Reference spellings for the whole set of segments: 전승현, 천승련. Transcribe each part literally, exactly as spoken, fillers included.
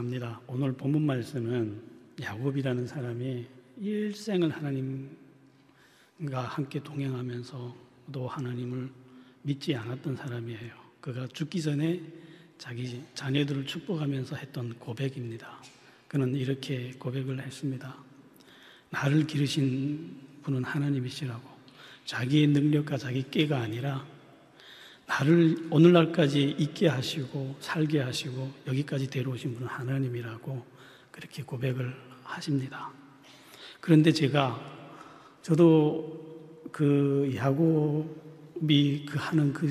감사합니다. 오늘 본문 말씀은 야곱이라는 사람이 일생을 하나님과 함께 동행하면서도 하나님을 믿지 않았던 사람이에요. 그가 죽기 전에 자기 자녀들을 축복하면서 했던 고백입니다. 그는 이렇게 고백을 했습니다. 나를 기르신 분은 하나님이시라고, 자기의 능력과 자기 깨가 아니라 나를 오늘날까지 있게 하시고 살게 하시고 여기까지 데려오신 분은 하나님이라고 그렇게 고백을 하십니다. 그런데 제가 저도 그 야곱이 그 하는 그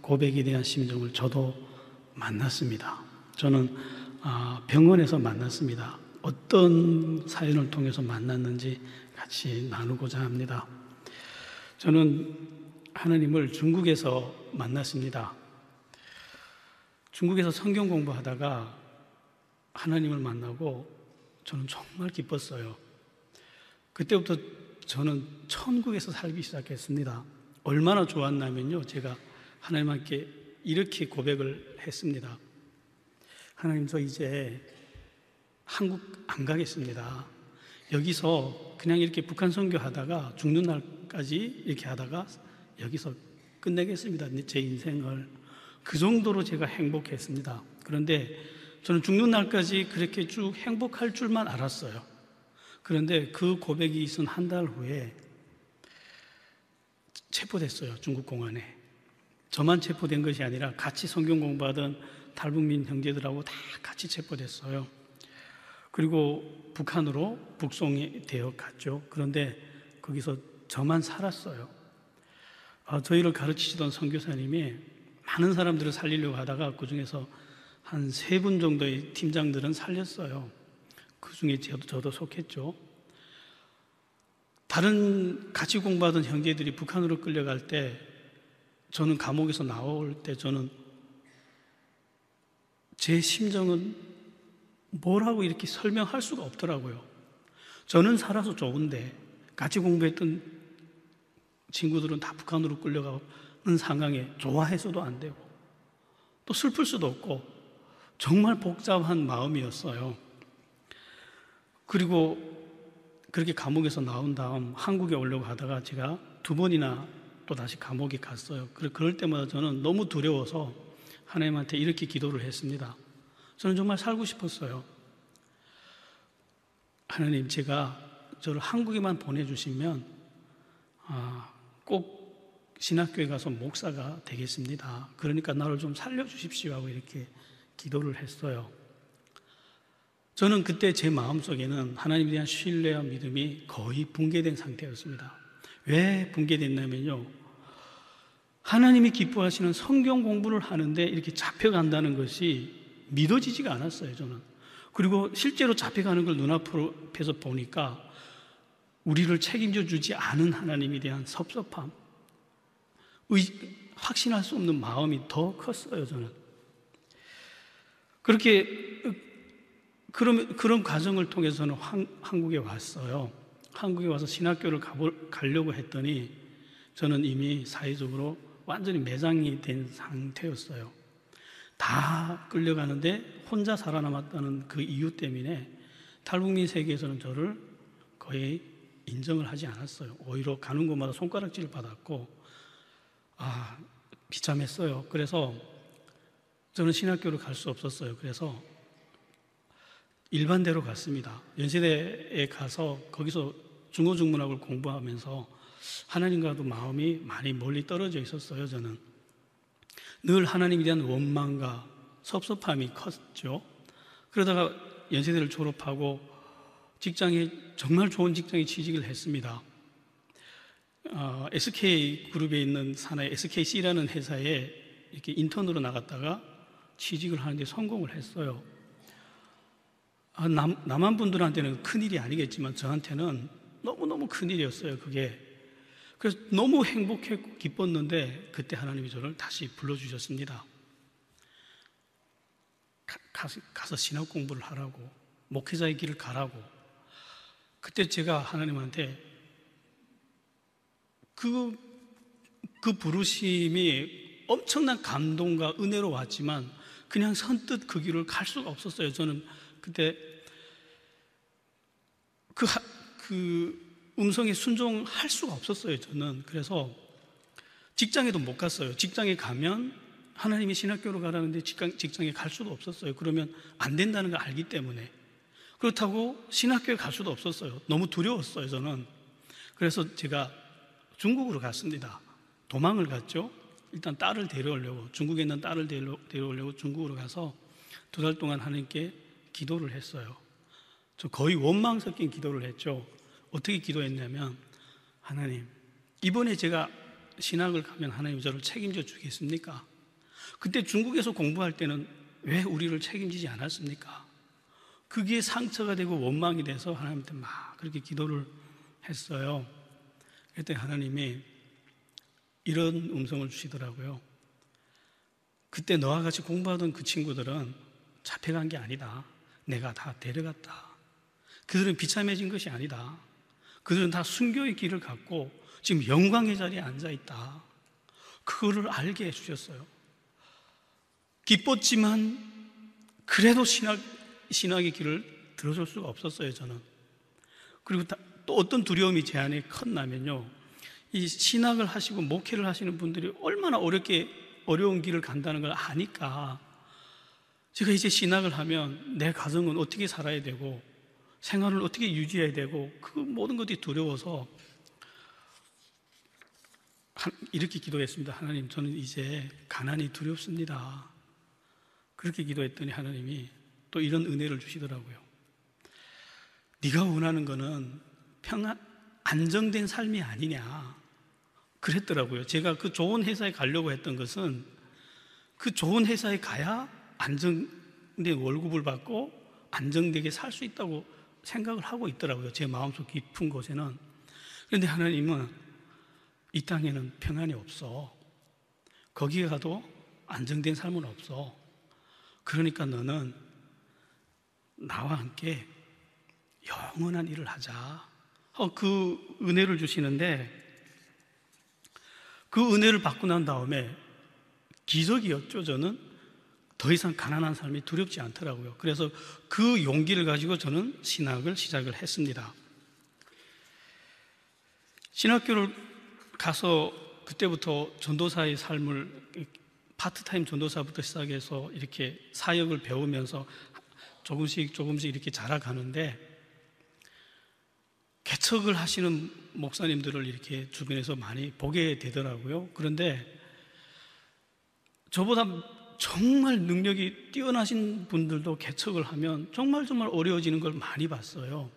고백에 대한 심정을 저도 만났습니다. 저는 병원에서 만났습니다. 어떤 사연을 통해서 만났는지 같이 나누고자 합니다. 저는 하나님을 중국에서 만났습니다. 중국에서 성경 공부하다가 하나님을 만나고 저는 정말 기뻤어요. 그때부터 저는 천국에서 살기 시작했습니다. 얼마나 좋았냐면요, 제가 하나님께 이렇게 고백을 했습니다. 하나님, 저 이제 한국 안 가겠습니다. 여기서 그냥 이렇게 북한 선교하다가 죽는 날까지 이렇게 하다가 여기서 끝내겠습니다. 제 인생을. 그 정도로 제가 행복했습니다. 그런데 저는 죽는 날까지 그렇게 쭉 행복할 줄만 알았어요. 그런데 그 고백이 있은 한 달 후에 체포됐어요. 중국 공안에. 저만 체포된 것이 아니라 같이 성경 공부하던 탈북민 형제들하고 다 같이 체포됐어요. 그리고 북한으로 북송이 되어 갔죠. 그런데 거기서 저만 살았어요. 저희를 가르치시던 선교사님이 많은 사람들을 살리려고 하다가 그 중에서 한 세 분 정도의 팀장들은 살렸어요. 그 중에 저도, 저도 속했죠. 다른 같이 공부하던 형제들이 북한으로 끌려갈 때, 저는 감옥에서 나올 때 저는 제 심정은 뭐라고 이렇게 설명할 수가 없더라고요. 저는 살아서 좋은데 같이 공부했던 친구들은 다 북한으로 끌려가는 상황에 좋아해서도 안 되고 또 슬플 수도 없고 정말 복잡한 마음이었어요. 그리고 그렇게 감옥에서 나온 다음 한국에 오려고 하다가 제가 두 번이나 또 다시 감옥에 갔어요. 그럴 때마다 저는 너무 두려워서 하나님한테 이렇게 기도를 했습니다. 저는 정말 살고 싶었어요. 하나님, 제가 저를 한국에만 보내주시면 아, 꼭 신학교에 가서 목사가 되겠습니다. 그러니까 나를 좀 살려주십시오 하고 이렇게 기도를 했어요. 저는 그때 제 마음속에는 하나님에 대한 신뢰와 믿음이 거의 붕괴된 상태였습니다. 왜 붕괴됐냐면요, 하나님이 기뻐하시는 성경 공부를 하는데 이렇게 잡혀간다는 것이 믿어지지가 않았어요. 저는. 그리고 실제로 잡혀가는 걸 눈앞에서 보니까 우리를 책임져 주지 않은 하나님에 대한 섭섭함, 의, 확신할 수 없는 마음이 더 컸어요. 저는 그렇게 그런, 그런 과정을 통해서 저는 한, 한국에 왔어요. 한국에 와서 신학교를 가보, 가려고 했더니 저는 이미 사회적으로 완전히 매장이 된 상태였어요. 다 끌려가는데 혼자 살아남았다는 그 이유 때문에 탈북민 세계에서는 저를 거의 인정을 하지 않았어요. 오히려 가는 곳마다 손가락질을 받았고, 아, 비참했어요. 그래서 저는 신학교를 갈 수 없었어요. 그래서 일반대로 갔습니다. 연세대에 가서 거기서 중어중문학을 공부하면서 하나님과도 마음이 많이 멀리 떨어져 있었어요. 저는 늘 하나님에 대한 원망과 섭섭함이 컸죠. 그러다가 연세대를 졸업하고 직장에, 정말 좋은 직장에 취직을 했습니다. 어, 에스케이 그룹에 있는 산하의 에스케이씨라는 회사에 이렇게 인턴으로 나갔다가 취직을 하는데 성공을 했어요. 아, 남, 남한 분들한테는 큰일이 아니겠지만 저한테는 너무너무 큰일이었어요. 그게. 그래서 너무 행복했고 기뻤는데 그때 하나님이 저를 다시 불러주셨습니다. 가, 가서, 가서 신학 공부를 하라고, 목회자의 길을 가라고. 그때 제가 하나님한테 그, 그 부르심이 엄청난 감동과 은혜로 왔지만 그냥 선뜻 그 길을 갈 수가 없었어요. 저는 근데 그, 그 음성에 순종할 수가 없었어요, 저는. 그래서 직장에도 못 갔어요. 직장에 가면 하나님이 신학교로 가라는데 직장, 직장에 갈 수도 없었어요. 그러면 안 된다는 걸 알기 때문에. 그렇다고 신학교에 갈 수도 없었어요. 너무 두려웠어요, 저는. 그래서 제가 중국으로 갔습니다. 도망을 갔죠. 일단 딸을 데려오려고, 중국에 있는 딸을 데려오려고 중국으로 가서 두 달 동안 하나님께 기도를 했어요. 저 거의 원망 섞인 기도를 했죠. 어떻게 기도했냐면, 하나님, 이번에 제가 신학을 가면 하나님 저를 책임져 주겠습니까? 그때 중국에서 공부할 때는 왜 우리를 책임지지 않았습니까? 그게 상처가 되고 원망이 돼서 하나님한테 막 그렇게 기도를 했어요. 그랬더니 하나님이 이런 음성을 주시더라고요. 그때 너와 같이 공부하던 그 친구들은 잡혀간 게 아니다. 내가 다 데려갔다. 그들은 비참해진 것이 아니다. 그들은 다 순교의 길을 갔고 지금 영광의 자리에 앉아있다. 그거를 알게 해주셨어요. 기뻤지만 그래도 신학, 신학의 길을 들어줄 수가 없었어요, 저는. 그리고 다, 또 어떤 두려움이 제 안에 컸나면요, 이 신학을 하시고 목회를 하시는 분들이 얼마나 어렵게 어려운 길을 간다는 걸 아니까, 제가 이제 신학을 하면 내 가정은 어떻게 살아야 되고 생활을 어떻게 유지해야 되고 그 모든 것들이 두려워서 이렇게 기도했습니다. 하나님, 저는 이제 가난이 두렵습니다. 그렇게 기도했더니 하나님이 또 이런 은혜를 주시더라고요. 네가 원하는 거는 평안, 안정된 삶이 아니냐, 그랬더라고요. 제가 그 좋은 회사에 가려고 했던 것은 그 좋은 회사에 가야 안정된 월급을 받고 안정되게 살 수 있다고 생각을 하고 있더라고요. 제 마음속 깊은 곳에는. 그런데 하나님은 이 땅에는 평안이 없어. 거기에 가도 안정된 삶은 없어. 그러니까 너는 나와 함께 영원한 일을 하자. 어, 그 은혜를 주시는데, 그 은혜를 받고 난 다음에 기적이었죠. 저는 더 이상 가난한 삶이 두렵지 않더라고요. 그래서 그 용기를 가지고 저는 신학을 시작을 했습니다. 신학교를 가서 그때부터 전도사의 삶을, 파트타임 전도사부터 시작해서 이렇게 사역을 배우면서 조금씩 조금씩 이렇게 자라가는데, 개척을 하시는 목사님들을 이렇게 주변에서 많이 보게 되더라고요. 그런데 저보다 정말 능력이 뛰어나신 분들도 개척을 하면 정말 정말 어려워지는 걸 많이 봤어요.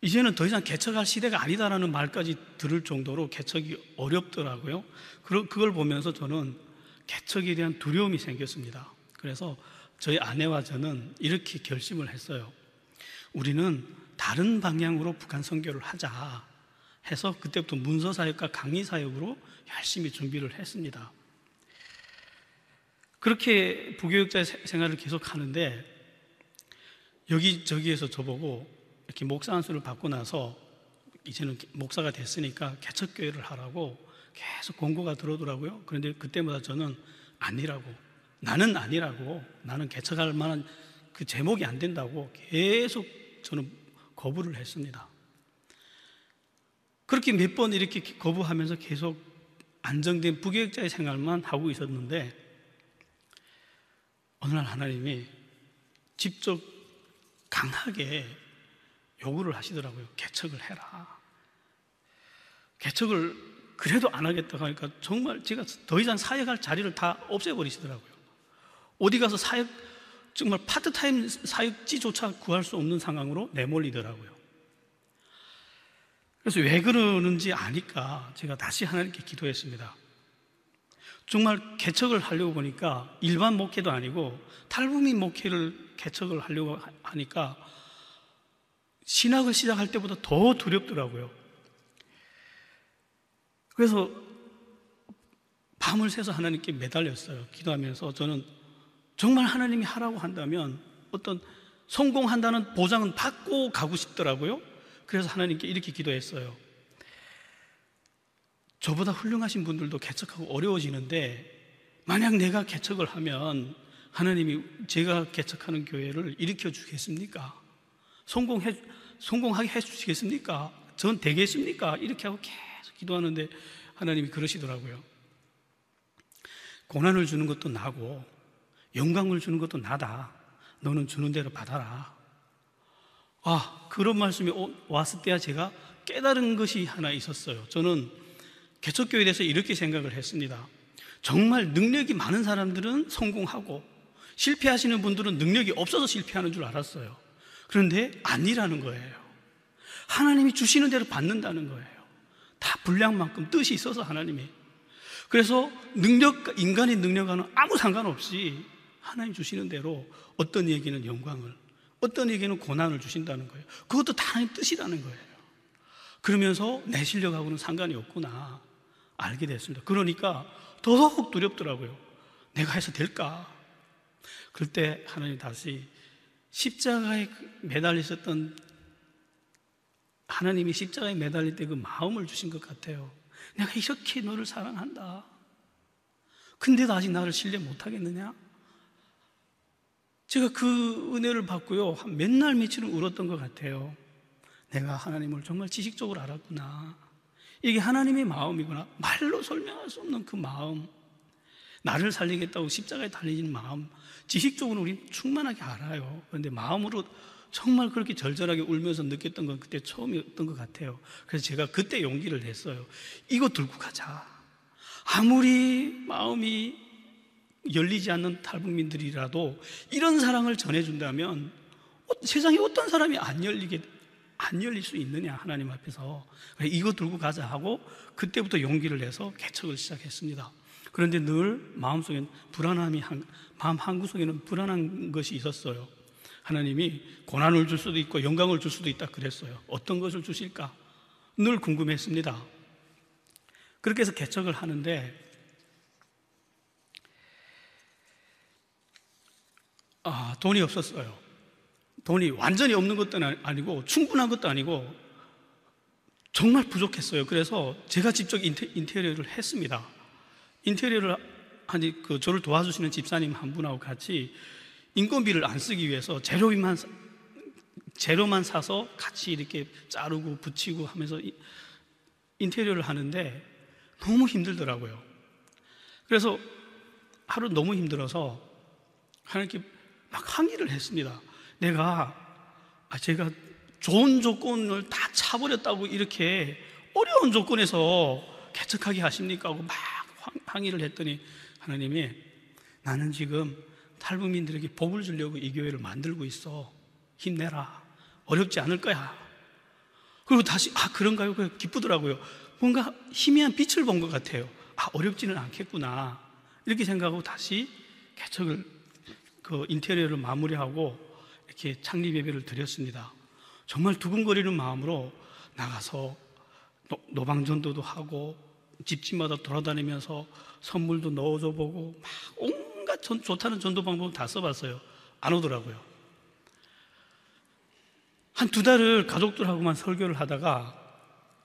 이제는 더 이상 개척할 시대가 아니다라는 말까지 들을 정도로 개척이 어렵더라고요. 그걸 보면서 저는 개척에 대한 두려움이 생겼습니다. 그래서 저희 아내와 저는 이렇게 결심을 했어요. 우리는 다른 방향으로 북한 선교를 하자 해서 그때부터 문서 사역과 강의 사역으로 열심히 준비를 했습니다. 그렇게 부교역자 생활을 계속 하는데, 여기저기에서 저보고 이렇게 목사 안수를 받고 나서 이제는 목사가 됐으니까 개척교회를 하라고 계속 공고가 들어오더라고요. 그런데 그때마다 저는 아니라고, 나는 아니라고, 나는 개척할 만한 그 제목이 안 된다고 계속 저는 거부를 했습니다. 그렇게 몇 번 이렇게 거부하면서 계속 안정된 부교역자의 생활만 하고 있었는데, 어느 날 하나님이 직접 강하게 요구를 하시더라고요. 개척을 해라. 개척을 그래도 안 하겠다고 하니까 정말 제가 더 이상 사역할 자리를 다 없애버리시더라고요. 어디 가서 사역, 정말 파트타임 사역지조차 구할 수 없는 상황으로 내몰리더라고요. 그래서 왜 그러는지 아니까 제가 다시 하나님께 기도했습니다. 정말 개척을 하려고 보니까 일반 목회도 아니고 탈북민 목회를 개척을 하려고 하니까 신학을 시작할 때보다 더 두렵더라고요. 그래서 밤을 새서 하나님께 매달렸어요. 기도하면서 저는 정말 하나님이 하라고 한다면 어떤 성공한다는 보장은 받고 가고 싶더라고요. 그래서 하나님께 이렇게 기도했어요. 저보다 훌륭하신 분들도 개척하고 어려워지는데, 만약 내가 개척을 하면 하나님이 제가 개척하는 교회를 일으켜 주겠습니까? 성공해, 성공하게 해 주시겠습니까? 전 되겠습니까? 이렇게 하고 계속 기도하는데 하나님이 그러시더라고요. 고난을 주는 것도 나고 영광을 주는 것도 나다. 너는 주는 대로 받아라. 아, 그런 말씀이 왔을 때야 제가 깨달은 것이 하나 있었어요. 저는 개척교회에 대해서 이렇게 생각을 했습니다. 정말 능력이 많은 사람들은 성공하고 실패하시는 분들은 능력이 없어서 실패하는 줄 알았어요. 그런데 아니라는 거예요. 하나님이 주시는 대로 받는다는 거예요. 다 분량만큼 뜻이 있어서 하나님이. 그래서 능력, 인간의 능력과는 아무 상관없이 하나님 주시는 대로 어떤 얘기는 영광을, 어떤 얘기는 고난을 주신다는 거예요. 그것도 다 하나님 뜻이라는 거예요. 그러면서 내 실력하고는 상관이 없구나 알게 됐습니다. 그러니까 더더욱 두렵더라고요. 내가 해서 될까? 그때 하나님 다시 십자가에 매달리셨던, 하나님이 십자가에 매달릴 때 그 마음을 주신 것 같아요. 내가 이렇게 너를 사랑한다. 근데도 아직 나를 신뢰 못하겠느냐? 제가 그 은혜를 받고요, 맨날 며칠은 울었던 것 같아요. 내가 하나님을 정말 지식적으로 알았구나. 이게 하나님의 마음이구나. 말로 설명할 수 없는 그 마음, 나를 살리겠다고 십자가에 달리는 마음, 지식적으로 우린 충만하게 알아요. 그런데 마음으로 정말 그렇게 절절하게 울면서 느꼈던 건 그때 처음이었던 것 같아요. 그래서 제가 그때 용기를 냈어요. 이거 들고 가자. 아무리 마음이 열리지 않는 탈북민들이라도 이런 사랑을 전해준다면 세상에 어떤 사람이 안 열리게 안 열릴 수 있느냐, 하나님 앞에서. 이거 들고 가자 하고 그때부터 용기를 내서 개척을 시작했습니다. 그런데 늘 마음속에는 불안함이, 마음 한구석에는 불안한 것이 있었어요. 하나님이 고난을 줄 수도 있고 영광을 줄 수도 있다 그랬어요. 어떤 것을 주실까? 늘 궁금했습니다. 그렇게 해서 개척을 하는데, 아, 돈이 없었어요. 돈이 완전히 없는 것도 아니고 충분한 것도 아니고 정말 부족했어요. 그래서 제가 직접 인테리어를 했습니다. 인테리어를 아니 그 저를 도와주시는 집사님 한 분하고 같이 인건비를 안 쓰기 위해서 재료만 재료만 사서 같이 이렇게 자르고 붙이고 하면서 인테리어를 하는데 너무 힘들더라고요. 그래서 하루 너무 힘들어서 하나님께 막 항의를 했습니다. 내가 아 제가 좋은 조건을 다 차버렸다고 이렇게 어려운 조건에서 개척하게 하십니까? 하고 막 항의를 했더니 하나님이, 나는 지금 탈북민들에게 복을 주려고 이 교회를 만들고 있어. 힘내라. 어렵지 않을 거야. 그리고 다시, 아 그런가요? 기쁘더라고요. 뭔가 희미한 빛을 본 것 같아요. 아 어렵지는 않겠구나 이렇게 생각하고 다시 개척을, 그 인테리어를 마무리하고 이렇게 창립 예배를 드렸습니다. 정말 두근거리는 마음으로 나가서 노방전도도 하고 집집마다 돌아다니면서 선물도 넣어줘 보고 막 온갖 전, 좋다는 전도 방법을 다 써봤어요. 안 오더라고요. 한 두 달을 가족들하고만 설교를 하다가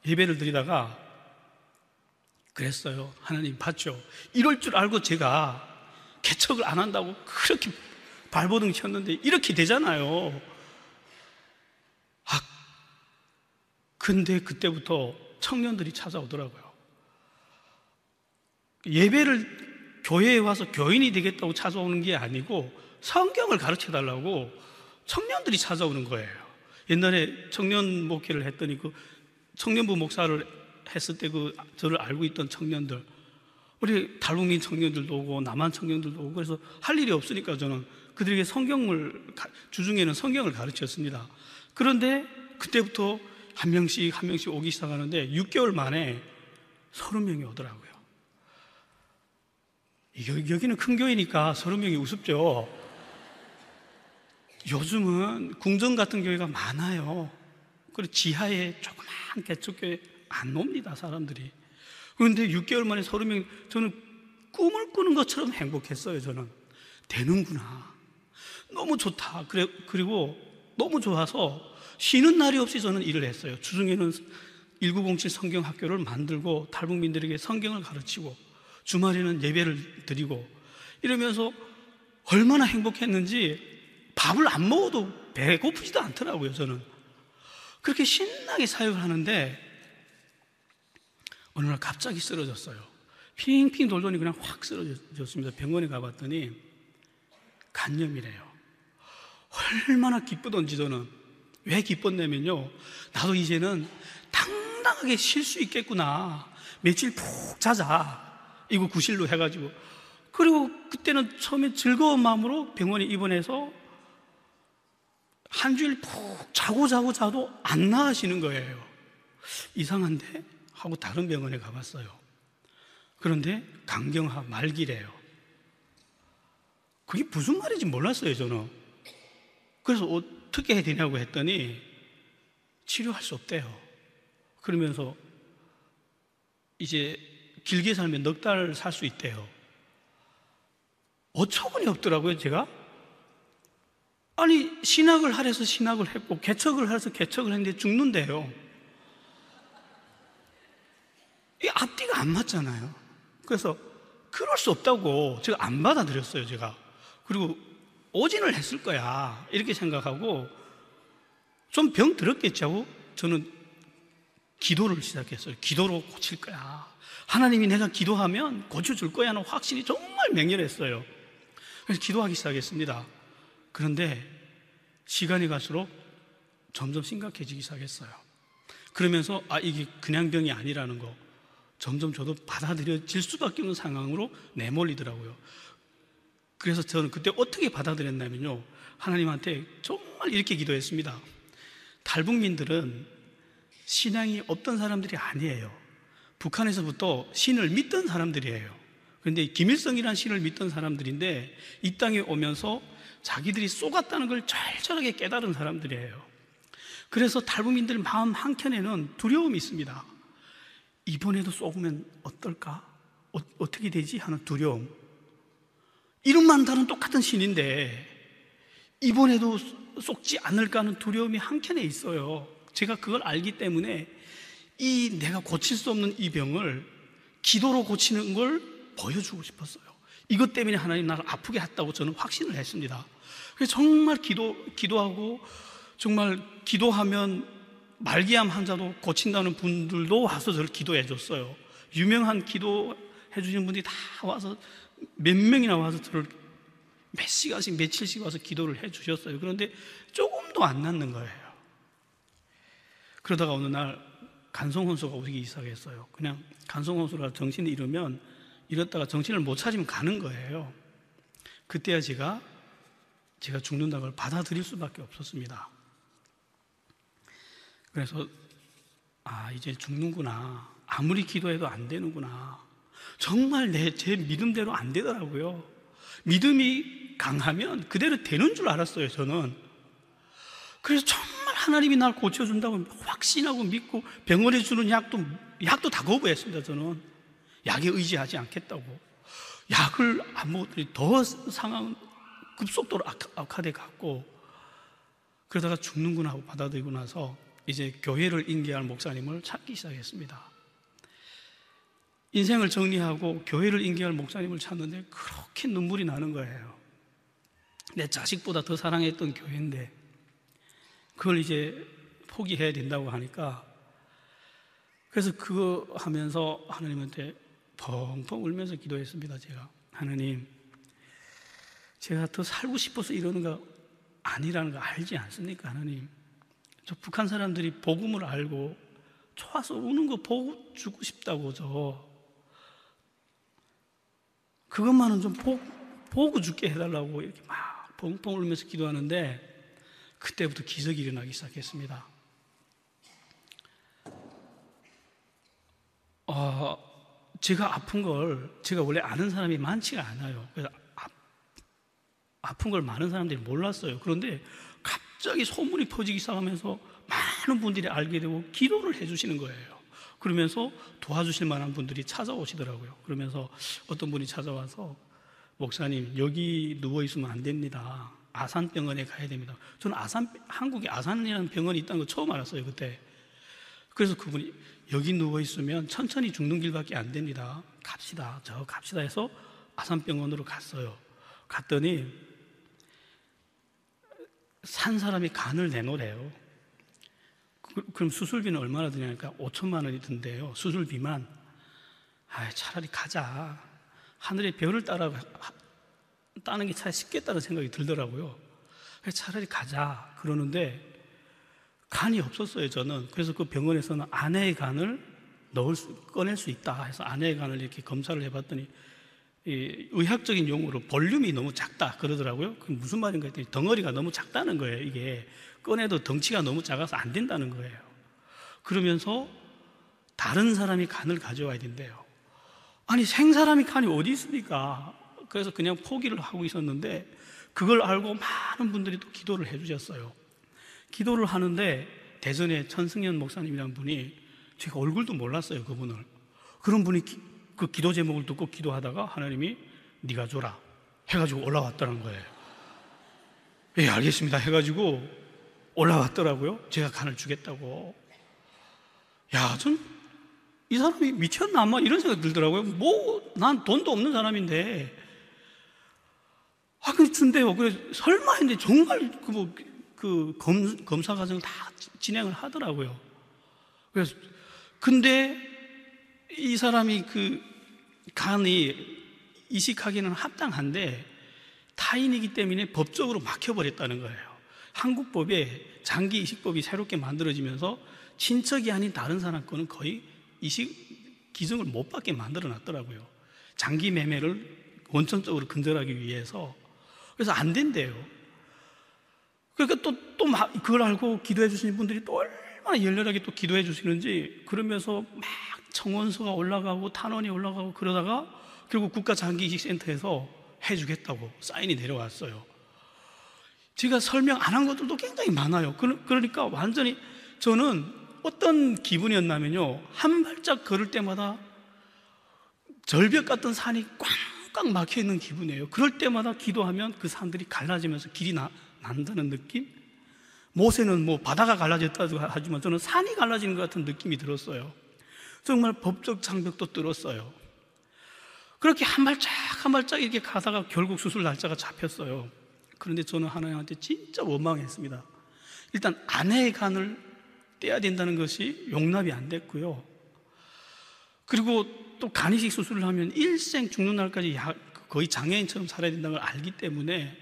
예배를 드리다가 그랬어요. 하나님 봤죠? 이럴 줄 알고 제가 개척을 안 한다고 그렇게 발버둥 쳤는데 이렇게 되잖아요. 아, 근데 그때부터 청년들이 찾아오더라고요. 예배를, 교회에 와서 교인이 되겠다고 찾아오는 게 아니고 성경을 가르쳐달라고 청년들이 찾아오는 거예요. 옛날에 청년 목회를 했더니 그 청년부 목사를 했을 때 그 저를 알고 있던 청년들, 우리 탈북민 청년들도 오고 남한 청년들도 오고, 그래서 할 일이 없으니까 저는 그들에게 성경을, 주중에는 성경을 가르쳤습니다. 그런데 그때부터 한 명씩 한 명씩 오기 시작하는데 육 개월 만에 삼십 명이 오더라고요. 여기는 큰 교회니까 삼십 명이 우습죠. 요즘은 궁전 같은 교회가 많아요. 그리고 지하에 조그만 개척교회 안 옵니다, 사람들이. 그런데 육 개월 만에 삼십 명이, 저는 꿈을 꾸는 것처럼 행복했어요. 저는 되는구나, 너무 좋다. 그래, 그리고 너무 좋아서 쉬는 날이 없이 저는 일을 했어요. 주중에는 천구백칠 성경학교를 만들고 탈북민들에게 성경을 가르치고 주말에는 예배를 드리고 이러면서 얼마나 행복했는지 밥을 안 먹어도 배고프지도 않더라고요. 저는 그렇게 신나게 사역을 하는데 어느 날 갑자기 쓰러졌어요. 핑핑 돌더니 그냥 확 쓰러졌습니다. 병원에 가봤더니 간염이래요. 얼마나 기쁘던지. 저는 왜 기뻤냐면요, 나도 이제는 당당하게 쉴 수 있겠구나, 며칠 푹 자자 이거 구실로 해가지고. 그리고 그때는 처음에 즐거운 마음으로 병원에 입원해서 한 주일 푹 자고 자고 자도 안 나아지는 거예요. 이상한데? 하고 다른 병원에 가봤어요. 그런데 간경화 말기래요. 그게 무슨 말인지 몰랐어요, 저는. 그래서 어떻게 해야 되냐고 했더니 치료할 수 없대요. 그러면서 이제 길게 살면 넉 달 살 수 있대요. 어처구니 없더라고요, 제가. 아니, 신학을 하래서 신학을 했고 개척을 하래서 개척을 했는데 죽는데요. 이 앞뒤가 안 맞잖아요. 그래서 그럴 수 없다고 제가 안 받아들였어요, 제가. 그리고 오진을 했을 거야 이렇게 생각하고 좀 병 들었겠지 하고 저는 기도를 시작했어요. 기도로 고칠 거야, 하나님이 내가 기도하면 고쳐줄 거야 하는 확신이 정말 맹렬했어요. 그래서 기도하기 시작했습니다. 그런데 시간이 갈수록 점점 심각해지기 시작했어요. 그러면서 아, 이게 그냥 병이 아니라는 거 점점 저도 받아들여질 수밖에 없는 상황으로 내몰리더라고요. 그래서 저는 그때 어떻게 받아들였냐면요, 하나님한테 정말 이렇게 기도했습니다. 탈북민들은 신앙이 없던 사람들이 아니에요. 북한에서부터 신을 믿던 사람들이에요. 그런데 김일성이라는 신을 믿던 사람들인데 이 땅에 오면서 자기들이 속았다는 걸 절절하게 깨달은 사람들이에요. 그래서 탈북민들 마음 한켠에는 두려움이 있습니다. 이번에도 속으면 어떨까? 어, 어떻게 되지? 하는 두려움. 이름만 다른 똑같은 신인데 이번에도 속지 않을까 하는 두려움이 한켠에 있어요. 제가 그걸 알기 때문에 이 내가 고칠 수 없는 이 병을 기도로 고치는 걸 보여주고 싶었어요. 이것 때문에 하나님 나를 아프게 했다고 저는 확신을 했습니다. 그래서 정말 기도, 기도하고 정말 기도하면 말기암 환자도 고친다는 분들도 와서 저를 기도해 줬어요. 유명한 기도해 주신 분들이 다 와서 몇 명이나 와서 저를 몇 시간씩 며칠씩 와서 기도를 해 주셨어요. 그런데 조금도 안 낫는 거예요. 그러다가 어느 날 간성혼수가 오기 시작했어요. 그냥 간성혼수라 정신을 잃으면 이렇다가 정신을 못 차리면 가는 거예요. 그때야 제가 제가 죽는다는 걸 받아들일 수밖에 없었습니다. 그래서 아, 이제 죽는구나, 아무리 기도해도 안 되는구나, 정말 내 제 믿음대로 안 되더라고요. 믿음이 강하면 그대로 되는 줄 알았어요, 저는. 그래서 정말 하나님이 날 고쳐준다고 확신하고 믿고 병원에 주는 약도 약도 다 거부했습니다. 저는 약에 의지하지 않겠다고. 약을 안 먹었더니 더 상황은 급속도로 악화돼 갔고, 그러다가 죽는구나 하고 받아들이고 나서 이제 교회를 인계할 목사님을 찾기 시작했습니다. 인생을 정리하고 교회를 인계할 목사님을 찾는데 그렇게 눈물이 나는 거예요. 내 자식보다 더 사랑했던 교회인데 그걸 이제 포기해야 된다고 하니까. 그래서 그거 하면서 하나님한테 펑펑 울면서 기도했습니다. 제가, 하나님, 제가 더 살고 싶어서 이러는 거 아니라는 거 알지 않습니까? 하나님, 저 북한 사람들이 복음을 알고 좋아서 우는 거 보고 주고 싶다고, 저 그것만은 좀 보, 보고 죽게 해달라고 이렇게 막 펑펑 울면서 기도하는데 그때부터 기적이 일어나기 시작했습니다. 어, 제가 아픈 걸 제가 원래 아는 사람이 많지가 않아요. 그래서 아, 아픈 걸 많은 사람들이 몰랐어요. 그런데 갑자기 소문이 퍼지기 시작하면서 많은 분들이 알게 되고 기도를 해주시는 거예요. 그러면서 도와주실 만한 분들이 찾아오시더라고요. 그러면서 어떤 분이 찾아와서, 목사님, 여기 누워있으면 안 됩니다, 아산병원에 가야 됩니다. 저는 아산, 한국에 아산이라는 병원이 있다는 거 처음 알았어요, 그때. 그래서 그분이, 여기 누워있으면 천천히 죽는 길밖에 안 됩니다, 갑시다, 저 갑시다 해서 아산병원으로 갔어요. 갔더니 산 사람이 간을 내놓으래요. 그럼 수술비는 얼마나 드냐니까 오천만 원이 든대요. 수술비만. 아, 차라리 가자. 하늘의 별을 따라 따는 게 차라리 쉽겠다는 생각이 들더라고요. 그래서 차라리 가자 그러는데 간이 없었어요, 저는. 그래서 그 병원에서는 아내의 간을 넣을 수, 꺼낼 수 있다 해서 아내의 간을 이렇게 검사를 해봤더니 이 의학적인 용어로 볼륨이 너무 작다 그러더라고요. 그럼 무슨 말인가 했더니 덩어리가 너무 작다는 거예요. 이게 꺼내도 덩치가 너무 작아서 안 된다는 거예요. 그러면서 다른 사람이 간을 가져와야 된대요. 아니, 생사람이 간이 어디 있습니까? 그래서 그냥 포기를 하고 있었는데 그걸 알고 많은 분들이 또 기도를 해주셨어요. 기도를 하는데 대전에 천승련 목사님이라는 분이, 제가 얼굴도 몰랐어요, 그분을. 그런 분이 기, 그 기도 제목을 듣고 기도하다가 하나님이 네가 줘라 해가지고 올라왔다는 거예요. 예, 알겠습니다 해가지고 올라왔더라고요. 제가 간을 주겠다고. 야, 전 이 사람이 미쳤나 아마 이런 생각이 들더라고요. 뭐 난 돈도 없는 사람인데 아 근데 준대요. 그래 설마 했는데 정말 그, 뭐, 그 검, 검사 과정을 다 진행을 하더라고요. 그래서 근데 이 사람이 그 간이 이식하기는 합당한데 타인이기 때문에 법적으로 막혀버렸다는 거예요. 한국법에 장기 이식법이 새롭게 만들어지면서 친척이 아닌 다른 사람 거는 거의 이식 기증을 못 받게 만들어놨더라고요. 장기 매매를 원천적으로 근절하기 위해서. 그래서 안 된대요. 그러니까 또, 또 그걸 알고 기도해 주시는 분들이 또 얼마나 열렬하게 또 기도해 주시는지. 그러면서 막 청원서가 올라가고 탄원이 올라가고 그러다가 결국 국가장기이식센터에서 해주겠다고 사인이 내려왔어요. 제가 설명 안 한 것들도 굉장히 많아요. 그러니까 완전히 저는 어떤 기분이었냐면요, 한 발짝 걸을 때마다 절벽 같은 산이 꽉꽉 막혀있는 기분이에요. 그럴 때마다 기도하면 그 산들이 갈라지면서 길이 나, 난다는 느낌? 모세는 뭐 바다가 갈라졌다고 하지만 저는 산이 갈라지는 것 같은 느낌이 들었어요. 정말 법적 장벽도 뚫었어요. 그렇게 한 발짝 한 발짝 이렇게 가다가 결국 수술 날짜가 잡혔어요. 그런데 저는 하나님한테 진짜 원망했습니다. 일단 아내의 간을 떼야 된다는 것이 용납이 안 됐고요. 그리고 또 간이식 수술을 하면 일생 죽는 날까지 거의 장애인처럼 살아야 된다는 걸 알기 때문에.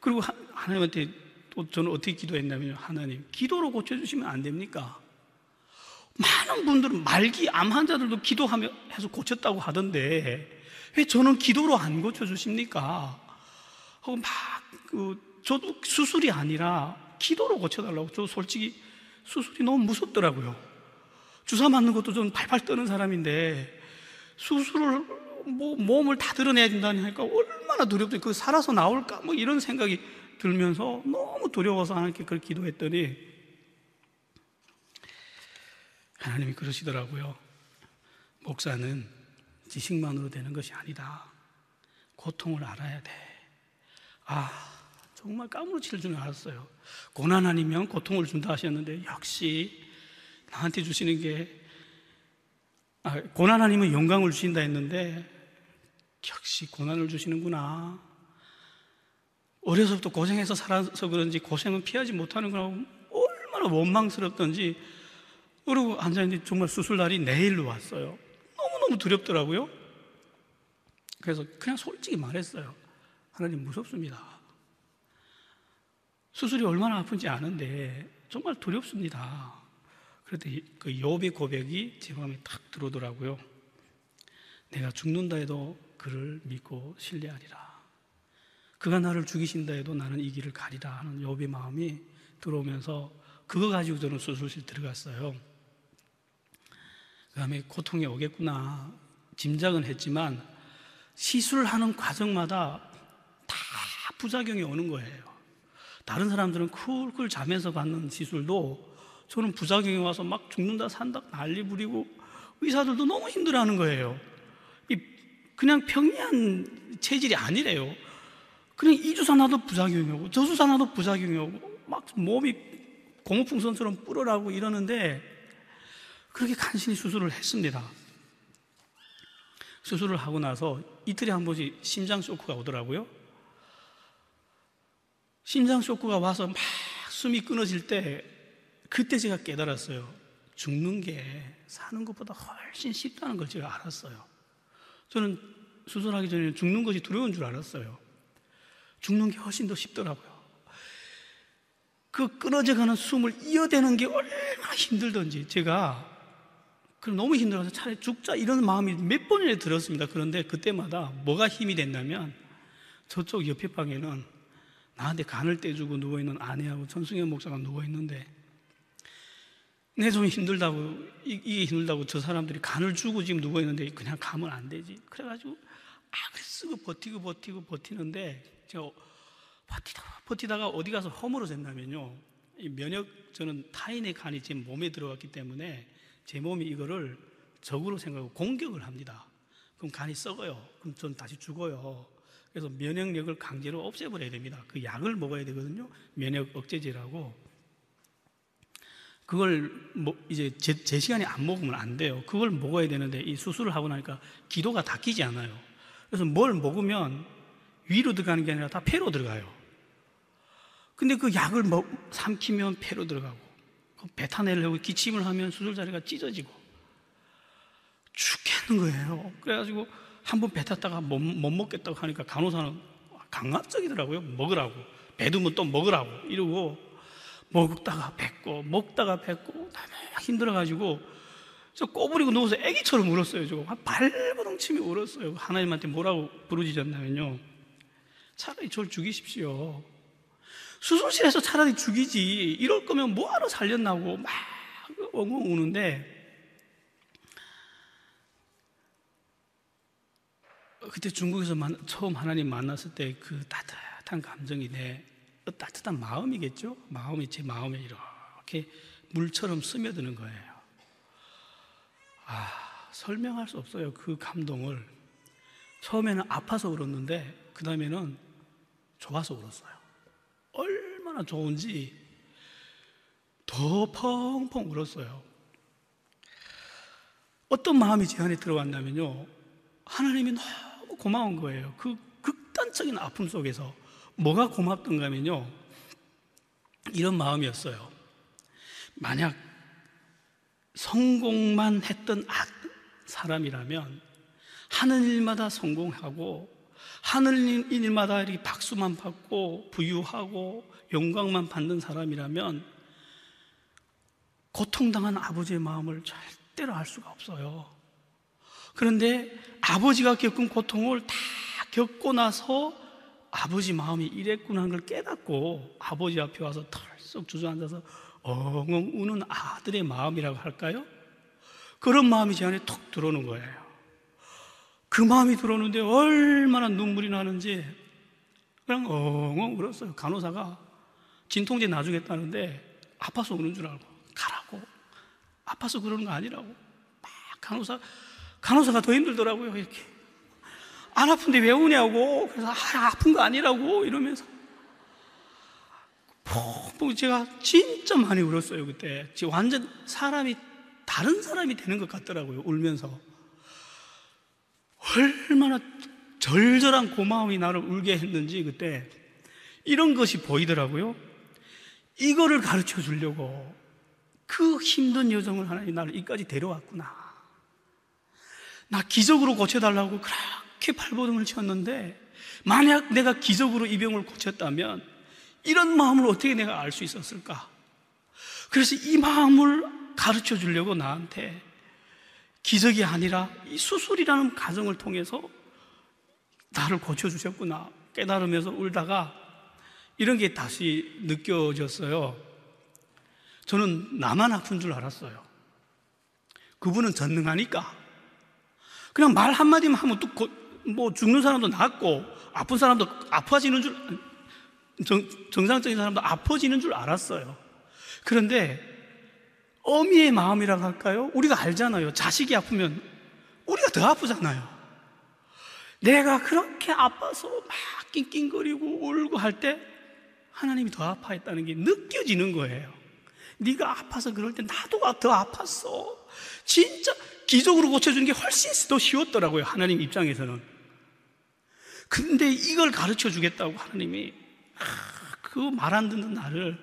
그리고 하나님한테 또 저는 어떻게 기도했냐면, 하나님 기도로 고쳐주시면 안 됩니까? 많은 분들은 말기 암 환자들도 기도하며 해서 고쳤다고 하던데 왜 저는 기도로 안 고쳐주십니까? 하고 막 그, 저도 수술이 아니라 기도로 고쳐달라고. 저 솔직히 수술이 너무 무섭더라고요. 주사 맞는 것도 저는 발발 떠는 사람인데 수술을 뭐 몸을 다 드러내야 된다니 하니까 얼마나 두렵더니 그 살아서 나올까 뭐 이런 생각이 들면서 너무 두려워서 하나님께 그렇게 기도했더니 하나님이 그러시더라고요. 목사는 지식만으로 되는 것이 아니다. 고통을 알아야 돼. 아, 정말 까무러칠 줄 알았어요. 고난 아니면 고통을 준다 하셨는데 역시 나한테 주시는 게, 아, 고난 아니면 영광을 주신다 했는데 역시 고난을 주시는구나. 어려서부터 고생해서 살아서 그런지 고생은 피하지 못하는구나. 얼마나 원망스럽던지. 그러고 앉아있는데 정말 수술날이 내일로 왔어요. 너무너무 두렵더라고요. 그래서 그냥 솔직히 말했어요. 하나님 무섭습니다. 수술이 얼마나 아픈지 아는데 정말 두렵습니다. 그랬더니 그 욥의 고백이 제 마음에 탁 들어오더라고요. 내가 죽는다 해도 그를 믿고 신뢰하리라. 그가 나를 죽이신다 해도 나는 이 길을 가리라 하는 욥의 마음이 들어오면서 그거 가지고 저는 수술실 들어갔어요. 그 다음에 고통이 오겠구나 짐작은 했지만 시술하는 과정마다 다 부작용이 오는 거예요. 다른 사람들은 쿨쿨 자면서 받는 시술도 저는 부작용이 와서 막 죽는다 산다 난리 부리고 의사들도 너무 힘들어하는 거예요. 이 그냥 평이한 체질이 아니래요. 그냥 이 주사 놔도 부작용이 오고 저 주사 놔도 부작용이 오고 막 몸이 고무풍선처럼 뿔어라고 이러는데 그렇게 간신히 수술을 했습니다. 수술을 하고 나서 이틀에 한 번씩 심장 쇼크가 오더라고요. 심장 쇼크가 와서 막 숨이 끊어질 때 그때 제가 깨달았어요. 죽는 게 사는 것보다 훨씬 쉽다는 걸 제가 알았어요. 저는 수술하기 전에 죽는 것이 두려운 줄 알았어요. 죽는 게 훨씬 더 쉽더라고요. 그 끊어져가는 숨을 이어대는 게 얼마나 힘들던지 제가 그럼 너무 힘들어서 차라리 죽자 이런 마음이 몇 번이나 들었습니다. 그런데 그때마다 뭐가 힘이 됐냐면 저쪽 옆에 방에는 나한테 간을 떼주고 누워있는 아내하고 전승현 목사가 누워있는데 내 좀 힘들다고 이게 힘들다고 저 사람들이 간을 주고 지금 누워있는데 그냥 가면 안 되지. 그래가지고 아 그래 쓰고 버티고 버티고 버티는데 제가 버티다가 버티다가 어디 가서 허물어졌냐면요, 이 면역 저는 타인의 간이 제 몸에 들어갔기 때문에 제 몸이 이거를 적으로 생각하고 공격을 합니다. 그럼 간이 썩어요. 그럼 전 다시 죽어요. 그래서 면역력을 강제로 없애버려야 됩니다. 그 약을 먹어야 되거든요. 면역 억제제라고. 그걸 뭐 이제 제, 제 시간에 안 먹으면 안 돼요. 그걸 먹어야 되는데 이 수술을 하고 나니까 기도가 다 끼지 않아요. 그래서 뭘 먹으면 위로 들어가는 게 아니라 다 폐로 들어가요. 근데 그 약을 먹, 삼키면 폐로 들어가고 뱉어내려고 기침을 하면 수술자리가 찢어지고 죽겠는 거예요. 그래가지고 한번 뱉었다가 못, 못 먹겠다고 하니까 간호사는 강압적이더라고요. 먹으라고. 뱉으면 또 먹으라고 이러고 먹다가 뱉고 먹다가 뱉고 막 힘들어가지고 저 꼬부리고 누워서 애기처럼 울었어요. 저 발버둥치며 울었어요. 하나님한테 뭐라고 부르짖었냐면요, 차라리 저를 죽이십시오. 수술실에서 차라리 죽이지 이럴 거면 뭐하러 살렸나고 막 엉엉 우는데 그때 중국에서 만, 처음 하나님 만났을 때 그 따뜻한 감정이 내 따뜻한 마음이겠죠? 마음이 제 마음에 이렇게 물처럼 스며드는 거예요. 아, 설명할 수 없어요. 그 감동을. 처음에는 아파서 울었는데 그 다음에는 좋아서 울었어요. 얼마나 좋은지 더 펑펑 울었어요. 어떤 마음이 제 안에 들어왔냐면요, 하나님이 너무 고마운 거예요. 그 극단적인 아픔 속에서 뭐가 고맙던가 하면요, 이런 마음이었어요. 만약 성공만 했던 사람이라면 하는 일마다 성공하고 하는 일마다 이렇게 박수만 받고 부유하고 영광만 받는 사람이라면 고통당한 아버지의 마음을 절대로 알 수가 없어요. 그런데 아버지가 겪은 고통을 다 겪고 나서 아버지 마음이 이랬구나 하는 걸 깨닫고 아버지 앞에 와서 털썩 주저앉아서 엉엉 우는 아들의 마음이라고 할까요? 그런 마음이 제 안에 툭 들어오는 거예요. 그 마음이 들어오는데 얼마나 눈물이 나는지 그냥 엉엉 울었어요. 간호사가 진통제 놔주겠다는데 아파서 우는 줄 알고 가라고, 아파서 그러는 거 아니라고 막 간호사, 간호사가 더 힘들더라고요. 이렇게 안 아픈데 왜 우냐고. 그래서 아, 아픈 거 아니라고 이러면서 펑펑 제가 진짜 많이 울었어요. 그때 완전 사람이 다른 사람이 되는 것 같더라고요. 울면서 얼마나 절절한 고마움이 나를 울게 했는지 그때 이런 것이 보이더라고요. 이거를 가르쳐 주려고 그 힘든 여정을 하나님 나를 이까지 데려왔구나. 나 기적으로 고쳐달라고 그렇게 발버둥을 쳤는데 만약 내가 기적으로 이 병을 고쳤다면 이런 마음을 어떻게 내가 알 수 있었을까. 그래서 이 마음을 가르쳐 주려고 나한테 기적이 아니라 이 수술이라는 과정을 통해서 나를 고쳐주셨구나 깨달으면서 울다가 이런 게 다시 느껴졌어요. 저는 나만 아픈 줄 알았어요. 그분은 전능하니까 그냥 말 한마디만 하면 또 뭐 죽는 사람도 낫고 아픈 사람도 아파지는 줄 정, 정상적인 사람도 아파지는 줄 알았어요. 그런데 어미의 마음이라고 할까요? 우리가 알잖아요. 자식이 아프면 우리가 더 아프잖아요. 내가 그렇게 아파서 막 낑낑거리고 울고 할 때 하나님이 더 아파했다는 게 느껴지는 거예요. 네가 아파서 그럴 때 나도 더 아팠어. 진짜 기적으로 고쳐주는 게 훨씬 더 쉬웠더라고요. 하나님 입장에서는. 근데 이걸 가르쳐 주겠다고 하나님이 아, 그 말 안 듣는 나를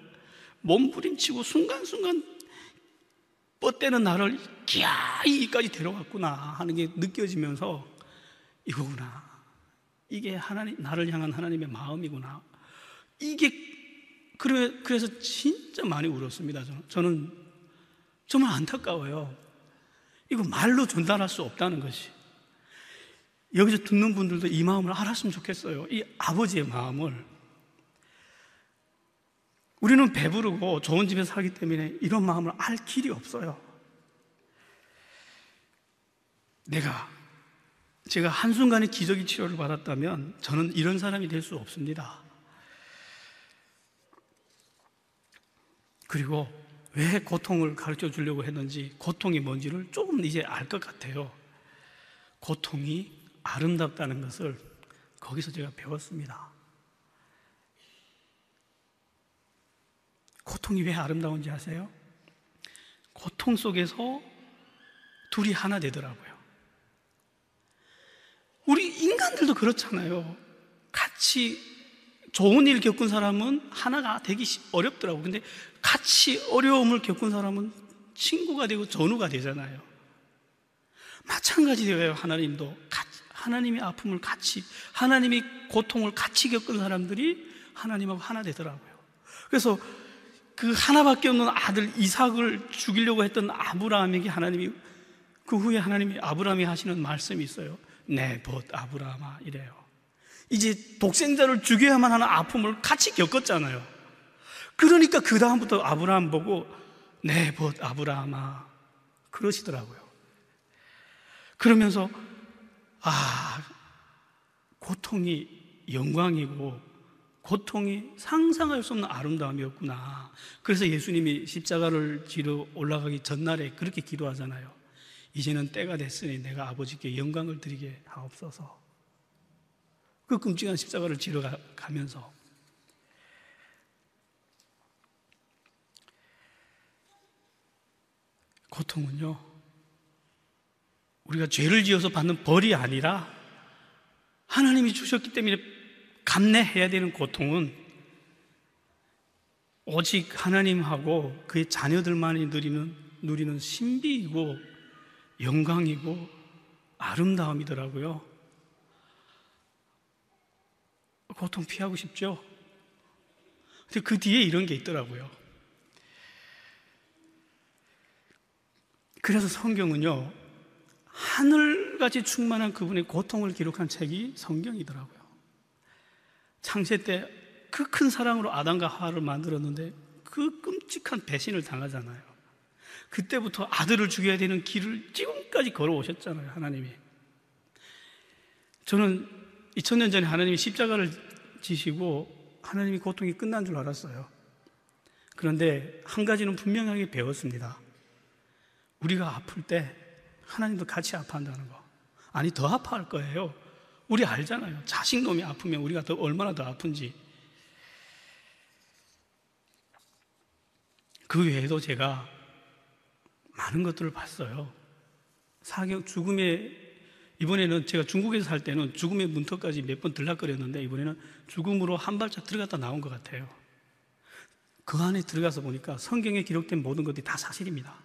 몸부림치고 순간순간 뻗대는 나를 기아 이까지 데려갔구나 하는 게 느껴지면서 이거구나, 이게 하나님, 나를 향한 하나님의 마음이구나. 이게 그래, 그래서 진짜 많이 울었습니다. 저는, 저는 정말 안타까워요. 이거 말로 전달할 수 없다는 것이. 여기서 듣는 분들도 이 마음을 알았으면 좋겠어요. 이 아버지의 마음을. 우리는 배부르고 좋은 집에 살기 때문에 이런 마음을 알 길이 없어요. 내가, 제가 한순간에 기적의 치료를 받았다면 저는 이런 사람이 될 수 없습니다. 그리고 왜 고통을 가르쳐 주려고 했는지, 고통이 뭔지를 조금 이제 알 것 같아요. 고통이 아름답다는 것을 거기서 제가 배웠습니다. 고통이 왜 아름다운지 아세요? 고통 속에서 둘이 하나 되더라고요. 우리 인간들도 그렇잖아요. 같이 좋은 일 겪은 사람은 하나가 되기 어렵더라고요. 근데 같이 어려움을 겪은 사람은 친구가 되고 전우가 되잖아요. 마찬가지예요. 하나님도 하나님의 아픔을 같이, 하나님의 고통을 같이 겪은 사람들이 하나님하고 하나 되더라고요. 그래서 그 하나밖에 없는 아들 이삭을 죽이려고 했던 아브라함에게 하나님이, 그 후에 하나님이 아브라함이 하시는 말씀이 있어요. 네, 벗 아브라함아 이래요. 이제 독생자를 죽여야만 하는 아픔을 같이 겪었잖아요. 그러니까 그 다음부터 아브라함 보고 네, 벗 아브라함아 그러시더라고요. 그러면서 아, 고통이 영광이고 고통이 상상할 수 없는 아름다움이었구나. 그래서 예수님이 십자가를 지러 올라가기 전날에 그렇게 기도하잖아요. 이제는 때가 됐으니 내가 아버지께 영광을 드리게 하옵소서. 그 끔찍한 십자가를 지러 가면서 고통은요, 우리가 죄를 지어서 받는 벌이 아니라 하나님이 주셨기 때문에 감내해야 되는 고통은 오직 하나님하고 그의 자녀들만이 누리는, 누리는 신비이고 영광이고 아름다움이더라고요. 고통 피하고 싶죠? 근데 그 뒤에 이런 게 있더라고요. 그래서 성경은요, 하늘같이 충만한 그분의 고통을 기록한 책이 성경이더라고요. 창세 때 그 큰 사랑으로 아담과 하와를 만들었는데 그 끔찍한 배신을 당하잖아요. 그때부터 아들을 죽여야 되는 길을 지금까지 걸어오셨잖아요, 하나님이. 저는 이천 년 전에 하나님이 십자가를 지시고 하나님이 고통이 끝난 줄 알았어요. 그런데 한 가지는 분명하게 배웠습니다. 우리가 아플 때 하나님도 같이 아파한다는 거. 아니, 더 아파할 거예요. 우리 알잖아요. 자식놈이 아프면 우리가 더 얼마나 더 아픈지. 그 외에도 제가 많은 것들을 봤어요. 사경, 죽음의, 이번에는 제가 중국에서 살 때는 죽음의 문턱까지 몇 번 들락거렸는데 이번에는 죽음으로 한 발짝 들어갔다 나온 것 같아요. 그 안에 들어가서 보니까 성경에 기록된 모든 것들이 다 사실입니다.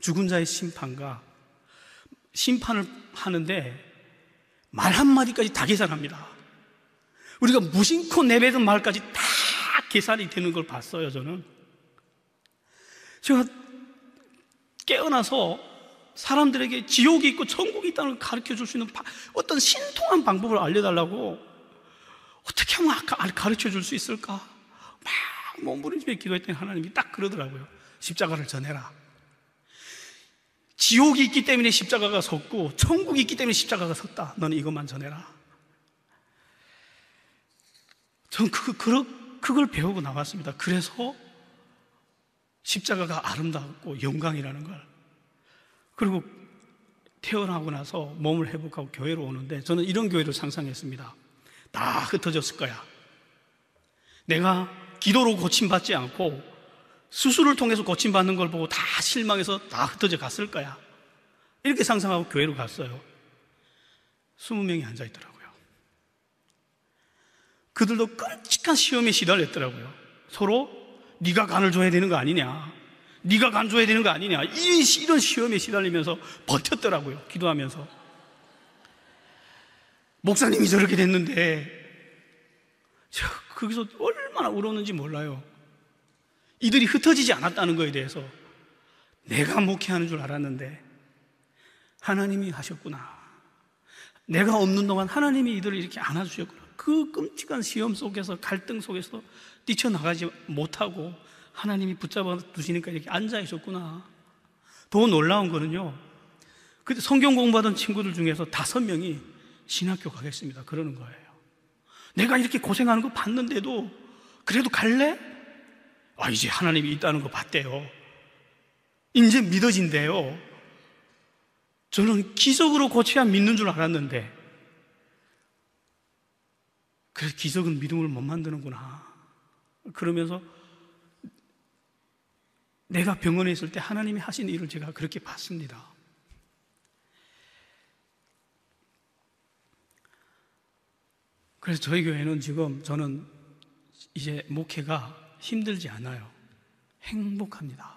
죽은 자의 심판과 심판을 하는데 말 한마디까지 다 계산합니다. 우리가 무심코 내뱉은 말까지 다 계산이 되는 걸 봤어요, 저는. 제가 깨어나서 사람들에게 지옥이 있고 천국이 있다는 걸 가르쳐줄 수 있는 바, 어떤 신통한 방법을 알려달라고, 어떻게 하면 가르쳐줄 수 있을까 막 몸부림치며 기도했더니 하나님이 딱 그러더라고요. 십자가를 전해라. 지옥이 있기 때문에 십자가가 섰고 천국이 있기 때문에 십자가가 섰다. 너는 이것만 전해라. 저는 그, 그, 그걸 배우고 나왔습니다. 그래서 십자가가 아름답고 영광이라는 걸. 그리고 태어나고 나서 몸을 회복하고 교회로 오는데 저는 이런 교회를 상상했습니다. 다 흩어졌을 거야. 내가 기도로 고침받지 않고 수술을 통해서 고침받는 걸 보고 다 실망해서 다 흩어져 갔을 거야. 이렇게 상상하고 교회로 갔어요. 스무 명이 앉아있더라고요. 그들도 끔찍한 시험에 시달을 했더라고요. 서로 네가 간을 줘야 되는 거 아니냐, 네가 간 줘야 되는 거 아니냐, 이런 시험에 시달리면서 버텼더라고요. 기도하면서. 목사님이 저렇게 됐는데, 저 거기서 얼마나 울었는지 몰라요. 이들이 흩어지지 않았다는 거에 대해서 내가 목회하는 줄 알았는데 하나님이 하셨구나, 내가 없는 동안 하나님이 이들을 이렇게 안아주셨구나. 그 끔찍한 시험 속에서, 갈등 속에서 뛰쳐나가지 못하고 하나님이 붙잡아 두시니까 이렇게 앉아 있었구나. 더 놀라운 거는요, 그때 성경 공부하던 친구들 중에서 다섯 명이 신학교 가겠습니다 그러는 거예요. 내가 이렇게 고생하는 거 봤는데도 그래도 갈래? 아, 이제 하나님이 있다는 거 봤대요. 이제 믿어진대요. 저는 기적으로 고쳐야 믿는 줄 알았는데, 그래서 기적은 믿음을 못 만드는구나. 그러면서 내가 병원에 있을 때 하나님이 하신 일을 제가 그렇게 봤습니다. 그래서 저희 교회는 지금, 저는 이제 목회가 힘들지 않아요. 행복합니다.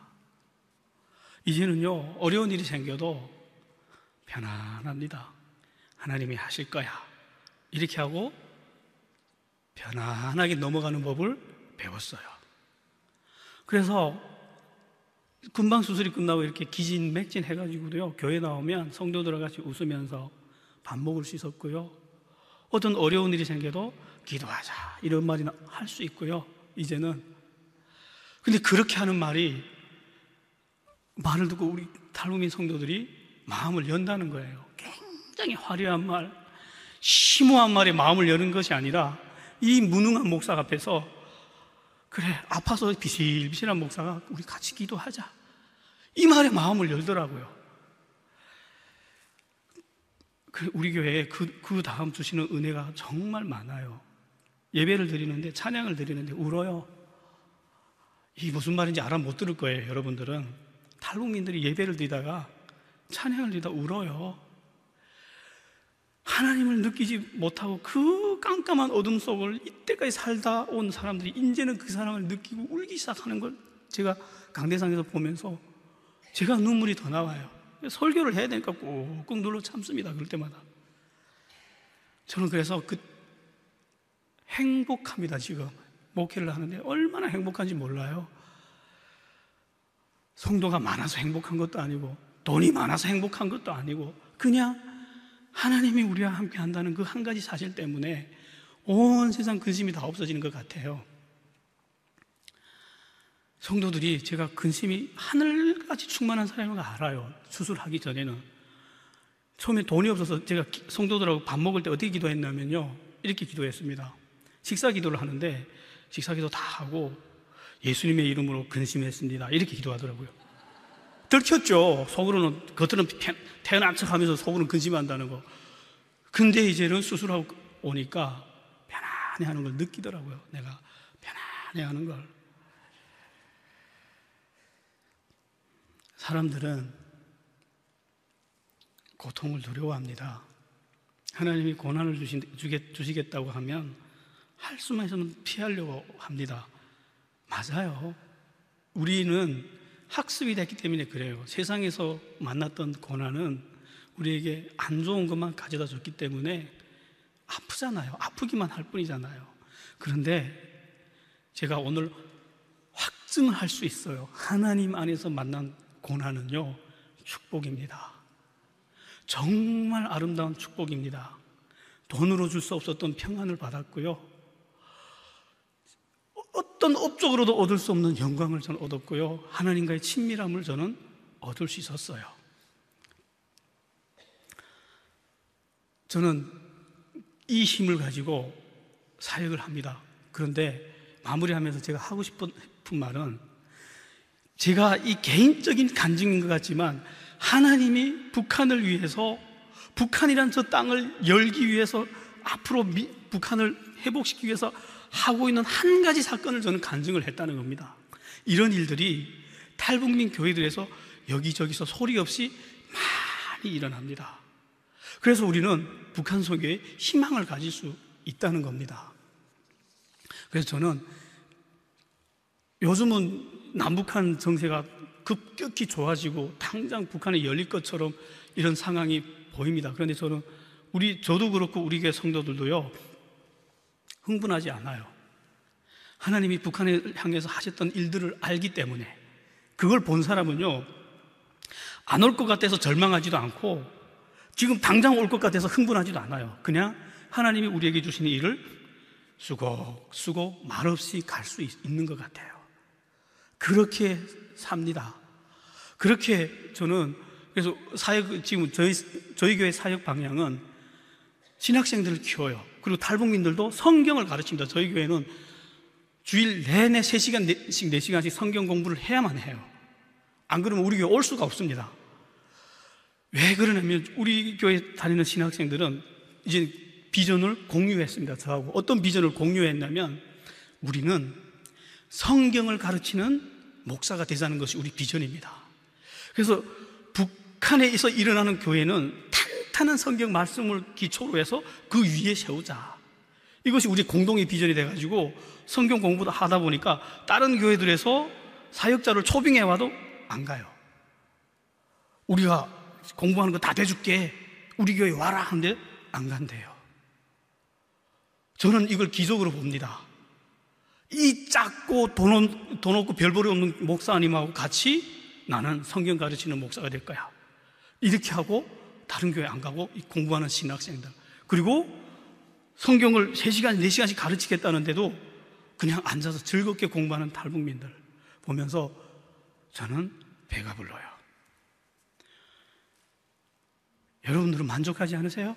이제는요, 어려운 일이 생겨도 편안합니다. 하나님이 하실 거야, 이렇게 하고 편안하게 넘어가는 법을 배웠어요. 그래서 금방 수술이 끝나고 이렇게 기진맥진 해가지고도요, 교회 나오면 성도들과 같이 웃으면서 밥 먹을 수 있었고요, 어떤 어려운 일이 생겨도 기도하자 이런 말이나 할 수 있고요, 이제는. 근데 그렇게 하는 말이, 말을 듣고 우리 탈북민 성도들이 마음을 연다는 거예요. 굉장히 화려한 말, 심오한 말에 마음을 여는 것이 아니라, 이 무능한 목사 앞에서, 그래, 아파서 비실비실한 목사가 우리 같이 기도하자, 이 말에 마음을 열더라고요. 우리 교회에 그, 그 다음 주시는 은혜가 정말 많아요. 예배를 드리는데, 찬양을 드리는데 울어요. 이게 무슨 말인지 알아 못 들을 거예요. 여러분들은 탈북민들이 예배를 드리다가 찬양을 드리다 울어요. 하나님을 느끼지 못하고 그 깜깜한 어둠 속을 이때까지 살다 온 사람들이 이제는 그 사랑을 느끼고 울기 시작하는 걸 제가 강대상에서 보면서 제가 눈물이 더 나와요. 설교를 해야 되니까 꾹꾹 눌러 참습니다. 그럴 때마다. 저는 그래서 그 행복합니다. 지금 목회를 하는데 얼마나 행복한지 몰라요. 성도가 많아서 행복한 것도 아니고, 돈이 많아서 행복한 것도 아니고, 그냥 하나님이 우리와 함께 한다는 그 한 가지 사실 때문에 온 세상 근심이 다 없어지는 것 같아요. 성도들이 제가 근심이 하늘같이 충만한 사람인 걸 알아요. 수술하기 전에는. 처음에 돈이 없어서 제가 성도들하고 밥 먹을 때 어떻게 기도했냐면요, 이렇게 기도했습니다. 식사 기도를 하는데, 식사 기도 다 하고 예수님의 이름으로 근심했습니다, 이렇게 기도하더라고요. 들켰죠. 속으로는, 겉으로는 태어난 척 하면서 속으로는 근심한다는 거. 근데 이제는 수술하고 오니까 편안해 하는 걸 느끼더라고요. 내가 편안해 하는 걸. 사람들은 고통을 두려워합니다. 하나님이 고난을 주시겠다고 하면 할 수만 있으면 피하려고 합니다. 맞아요. 우리는 학습이 됐기 때문에 그래요. 세상에서 만났던 고난은 우리에게 안 좋은 것만 가져다 줬기 때문에 아프잖아요. 아프기만 할 뿐이잖아요. 그런데 제가 오늘 확증을 할 수 있어요. 하나님 안에서 만난 고난은요, 축복입니다. 정말 아름다운 축복입니다. 돈으로 줄 수 없었던 평안을 받았고요, 어떤 업적으로도 얻을 수 없는 영광을 저는 얻었고요, 하나님과의 친밀함을 저는 얻을 수 있었어요. 저는 이 힘을 가지고 사역을 합니다. 그런데 마무리하면서 제가 하고 싶은 말은, 제가 이 개인적인 간증인 것 같지만 하나님이 북한을 위해서, 북한이란 저 땅을 열기 위해서, 앞으로 미, 북한을 회복시키기 위해서 하고 있는 한 가지 사건을 저는 간증을 했다는 겁니다. 이런 일들이 탈북민 교회들에서 여기저기서 소리 없이 많이 일어납니다. 그래서 우리는 북한 속에 희망을 가질 수 있다는 겁니다. 그래서 저는 요즘은 남북한 정세가 급격히 좋아지고 당장 북한이 열릴 것처럼 이런 상황이 보입니다. 그런데 저는 우리 저도 그렇고 우리 교회 성도들도요, 흥분하지 않아요. 하나님이 북한을 향해서 하셨던 일들을 알기 때문에, 그걸 본 사람은요 안 올 것 같아서 절망하지도 않고 지금 당장 올 것 같아서 흥분하지도 않아요. 그냥 하나님이 우리에게 주시는 일을 수고수고 말없이 갈 수 있는 것 같아요. 그렇게 삽니다. 그렇게 저는, 그래서 사역, 지금 저희, 저희 교회 사역 방향은 신학생들을 키워요. 그리고 탈북민들도 성경을 가르칩니다. 저희 교회는 주일 내내 세 시간씩, 네 시간씩 성경 공부를 해야만 해요. 안 그러면 우리 교회 올 수가 없습니다. 왜 그러냐면 우리 교회 다니는 신학생들은 이제 비전을 공유했습니다. 저하고. 어떤 비전을 공유했냐면, 우리는 성경을 가르치는 목사가 되자는 것이 우리 비전입니다. 그래서 북한에서 일어나는 교회는 탄탄한 성경 말씀을 기초로 해서 그 위에 세우자. 이것이 우리 공동의 비전이 돼가지고 성경 공부도 하다 보니까 다른 교회들에서 사역자를 초빙해와도 안 가요. 우리가 공부하는 거 다 대줄게, 우리 교회 와라 하는데 안 간대요. 저는 이걸 기적으로 봅니다. 이 작고 돈, 돈 없고 별볼이 없는 목사님하고 같이 나는 성경 가르치는 목사가 될 거야, 이렇게 하고 다른 교회 안 가고 공부하는 신학생들, 그리고 성경을 세 시간, 네 시간씩 가르치겠다는데도 그냥 앉아서 즐겁게 공부하는 탈북민들 보면서 저는 배가 불러요. 여러분들은 만족하지 않으세요?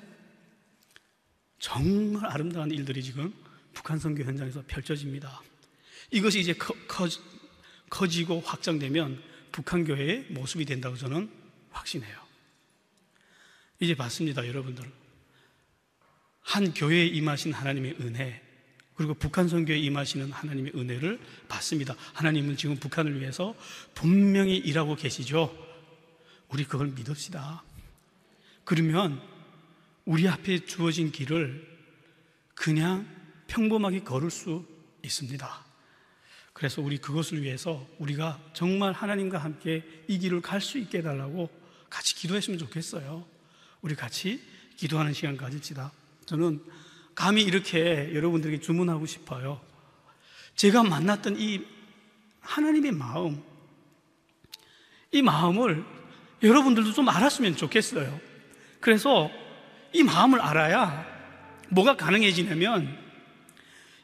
정말 아름다운 일들이 지금 북한 선교 현장에서 펼쳐집니다. 이것이 이제 커, 커, 커지고 확장되면 북한 교회의 모습이 된다고 저는 확신해요. 이제 봤습니다, 여러분들. 한 교회에 임하신 하나님의 은혜, 그리고 북한 선교에 임하시는 하나님의 은혜를 봤습니다. 하나님은 지금 북한을 위해서 분명히 일하고 계시죠. 우리 그걸 믿읍시다. 그러면 우리 앞에 주어진 길을 그냥 평범하게 걸을 수 있습니다. 그래서 우리 그것을 위해서 우리가 정말 하나님과 함께 이 길을 갈 수 있게 해달라고 같이 기도했으면 좋겠어요. 우리 같이 기도하는 시간 가집시다. 저는 감히 이렇게 여러분들에게 주문하고 싶어요. 제가 만났던 이 하나님의 마음, 이 마음을 여러분들도 좀 알았으면 좋겠어요. 그래서 이 마음을 알아야 뭐가 가능해지냐면,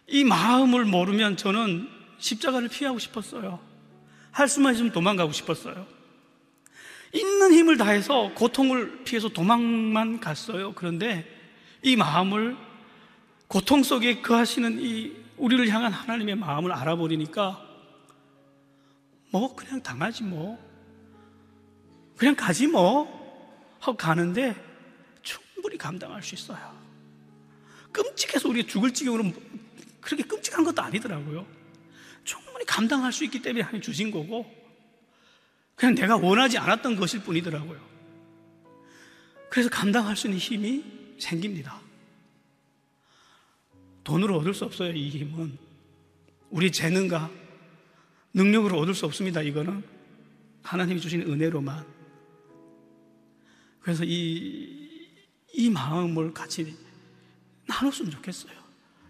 이 마음을 모르면 저는 십자가를 피하고 싶었어요. 할 수만 있으면 도망가고 싶었어요. 있는 힘을 다해서 고통을 피해서 도망만 갔어요. 그런데 이 마음을, 고통 속에 거하시는 이 우리를 향한 하나님의 마음을 알아버리니까 뭐 그냥 당하지 뭐, 그냥 가지 뭐 하고 가는데 충분히 감당할 수 있어요. 끔찍해서 우리가 죽을 지경으로 그렇게 끔찍한 것도 아니더라고요. 충분히 감당할 수 있기 때문에 하나님 주신 거고, 그냥 내가 원하지 않았던 것일 뿐이더라고요. 그래서 감당할 수 있는 힘이 생깁니다. 돈으로 얻을 수 없어요, 이 힘은. 우리 재능과 능력으로 얻을 수 없습니다. 이거는 하나님이 주신 은혜로만. 그래서 이, 이 마음을 같이 나눴으면 좋겠어요.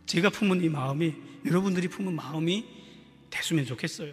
제가 품은 이 마음이 여러분들이 품은 마음이 됐으면 좋겠어요.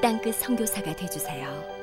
땅끝 선교사가 되어주세요.